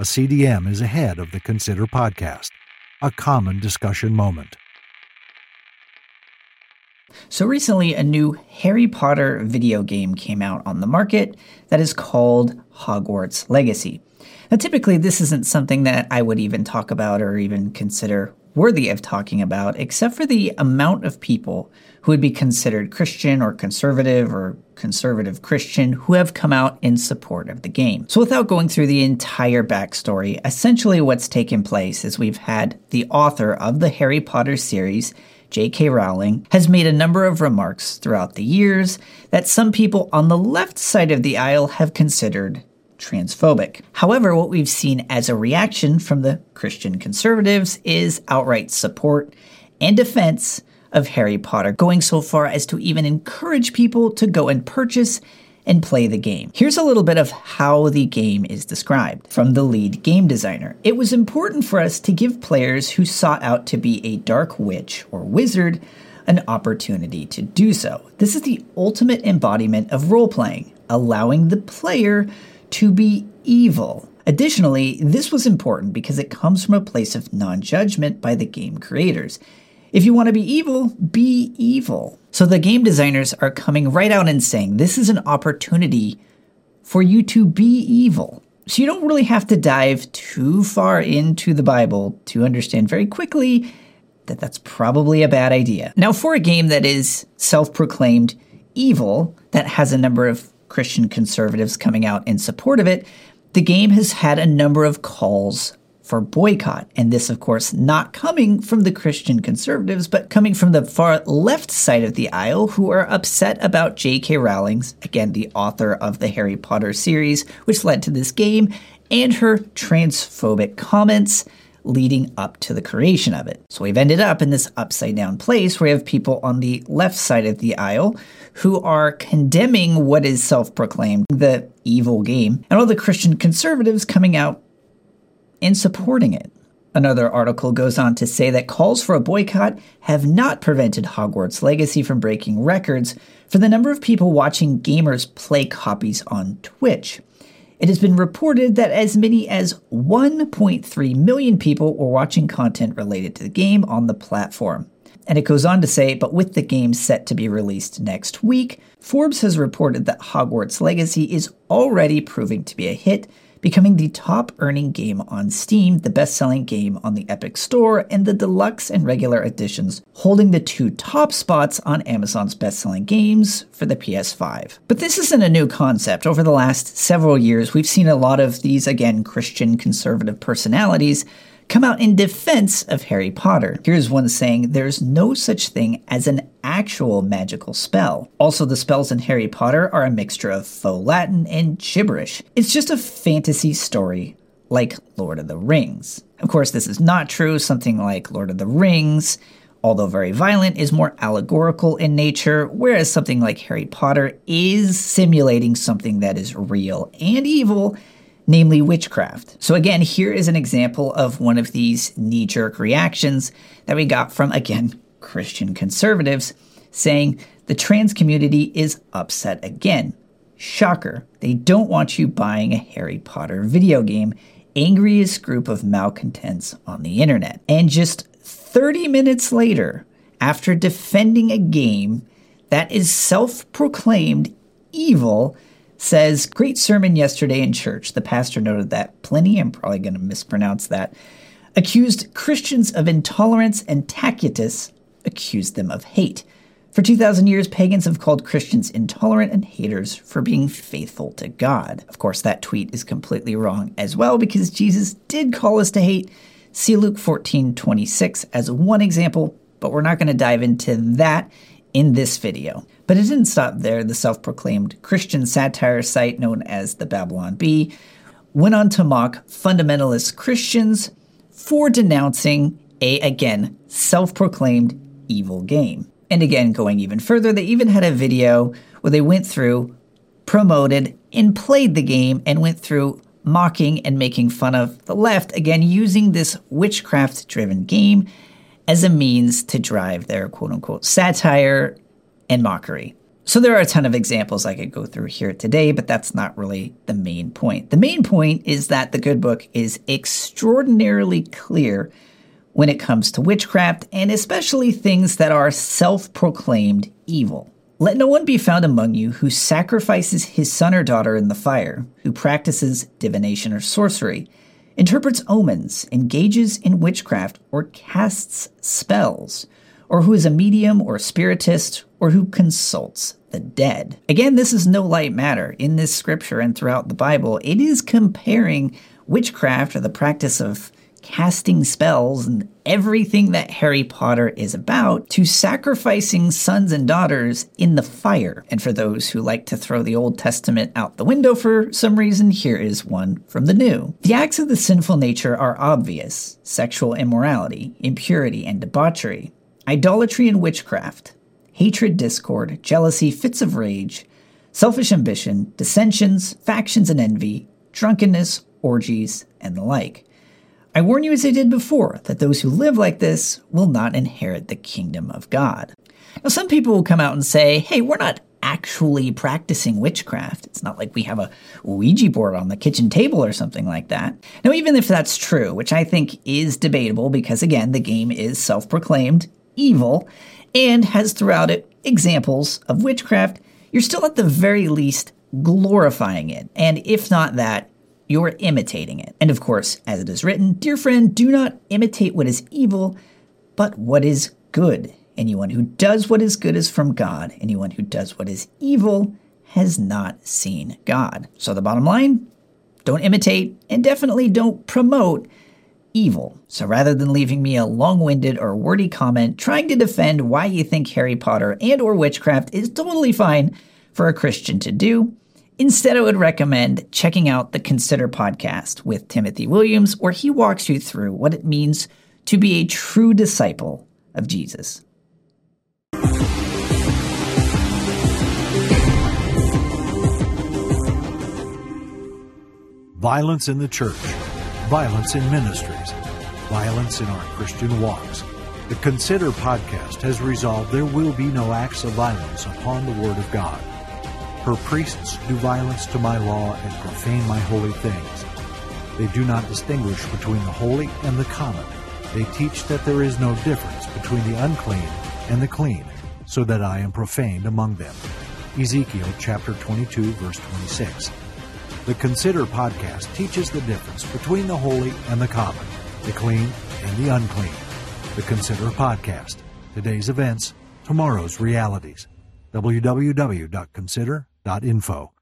A CDM is ahead of the Consider podcast, a common discussion moment. So recently, a new Harry Potter video game came out on the market that is called Hogwarts Legacy. Now, typically, this isn't something that I would even talk about or even consider worthy of talking about, except for the amount of people who would be considered Christian or conservative Christian who have come out in support of the game. So without going through the entire backstory, essentially what's taken place is we've had the author of the Harry Potter series, J.K. Rowling, has made a number of remarks throughout the years that some people on the left side of the aisle have considered transphobic. However, what we've seen as a reaction from the Christian conservatives is outright support and defense of Harry Potter, going so far as to even encourage people to go and purchase and play the game. Here's a little bit of how the game is described from the lead game designer. It was important for us to give players who sought out to be a dark witch or wizard an opportunity to do so. This is the ultimate embodiment of role-playing, allowing the player to be evil. Additionally, this was important because it comes from a place of non-judgment by the game creators. If you want to be evil, be evil. So the game designers are coming right out and saying this is an opportunity for you to be evil. So you don't really have to dive too far into the Bible to understand very quickly that that's probably a bad idea. Now, for a game that is self-proclaimed evil, that has a number of Christian conservatives coming out in support of it, the game has had a number of calls for boycott. And this, of course, not coming from the Christian conservatives, but coming from the far left side of the aisle, who are upset about J.K. Rowling's, again, the author of the Harry Potter series, which led to this game, and her transphobic comments leading up to the creation of it. So we've ended up in this upside down place where we have people on the left side of the aisle who are condemning what is self-proclaimed the evil game, and all the Christian conservatives coming out and supporting it. Another article goes on to say that calls for a boycott have not prevented Hogwarts Legacy from breaking records for the number of people watching gamers play copies on Twitch. It has been reported that as many as 1.3 million people were watching content related to the game on the platform. And it goes on to say, but with the game set to be released next week, Forbes has reported that Hogwarts Legacy is already proving to be a hit, becoming the top-earning game on Steam, the best-selling game on the Epic Store, and the deluxe and regular editions, holding the two top spots on Amazon's best-selling games for the PS5. But this isn't a new concept. Over the last several years, we've seen a lot of these, again, Christian conservative personalities come out in defense of Harry Potter. Here's one saying, "There's no such thing as an actual magical spell. Also, the spells in Harry Potter are a mixture of faux Latin and gibberish. It's just a fantasy story like Lord of the Rings." Of course, this is not true. Something like Lord of the Rings, although very violent, is more allegorical in nature, whereas something like Harry Potter is simulating something that is real and evil, namely witchcraft. So again, here is an example of one of these knee-jerk reactions that we got from, again, Christian conservatives saying the trans community is upset again. Shocker. They don't want you buying a Harry Potter video game. Angriest group of malcontents on the internet. And just 30 minutes later, after defending a game that is self-proclaimed evil, says, "Great sermon yesterday in church." The pastor noted that Pliny, I'm probably going to mispronounce that, accused Christians of intolerance, and Tacitus accused them of hate. For 2,000 years, pagans have called Christians intolerant and haters for being faithful to God. Of course, that tweet is completely wrong as well, because Jesus did call us to hate. See Luke 14:26 as one example, but we're not going to dive into that in this video. But it didn't stop there. The self-proclaimed Christian satire site known as the Babylon Bee went on to mock fundamentalist Christians for denouncing a, again, self-proclaimed evil game. And again, going even further, they even had a video where they went through, promoted, and played the game, and went through mocking and making fun of the left, again, using this witchcraft-driven game as a means to drive their quote-unquote satire and mockery. So there are a ton of examples I could go through here today, but that's not really the main point. The main point is that the Good Book is extraordinarily clear when it comes to witchcraft, and especially things that are self-proclaimed evil. Let no one be found among you who sacrifices his son or daughter in the fire, who practices divination or sorcery, interprets omens, engages in witchcraft, or casts spells, or who is a medium or spiritist, or who consults the dead. Again, this is no light matter. In this scripture and throughout the Bible, it is comparing witchcraft, or the practice of casting spells and everything that Harry Potter is about, to sacrificing sons and daughters in the fire. And for those who like to throw the Old Testament out the window for some reason, here is one from the New. The acts of the sinful nature are obvious: sexual immorality, impurity and debauchery, idolatry and witchcraft, hatred, discord, jealousy, fits of rage, selfish ambition, dissensions, factions and envy, drunkenness, orgies, and the like. I warn you, as I did before, that those who live like this will not inherit the kingdom of God. Now, some people will come out and say, hey, we're not actually practicing witchcraft. It's not like we have a Ouija board on the kitchen table or something like that. Now, even if that's true, which I think is debatable because, again, the game is self-proclaimed evil and has throughout it examples of witchcraft, you're still at the very least glorifying it. And if not that, you're imitating it. And of course, as it is written, dear friend, do not imitate what is evil, but what is good. Anyone who does what is good is from God. Anyone who does what is evil has not seen God. So the bottom line, don't imitate and definitely don't promote evil. So rather than leaving me a long-winded or wordy comment trying to defend why you think Harry Potter and or witchcraft is totally fine for a Christian to do, instead, I would recommend checking out the Consider podcast with Timothy Williams, where he walks you through what it means to be a true disciple of Jesus. Violence in the church, violence in ministries, violence in our Christian walks. The Consider podcast has resolved there will be no acts of violence upon the Word of God. Her priests do violence to my law and profane my holy things. They do not distinguish between the holy and the common. They teach that there is no difference between the unclean and the clean, so that I am profaned among them. Ezekiel chapter 22, verse 26. The Consider podcast teaches the difference between the holy and the common, the clean and the unclean. The Consider podcast. Today's events, tomorrow's realities. www.consider.info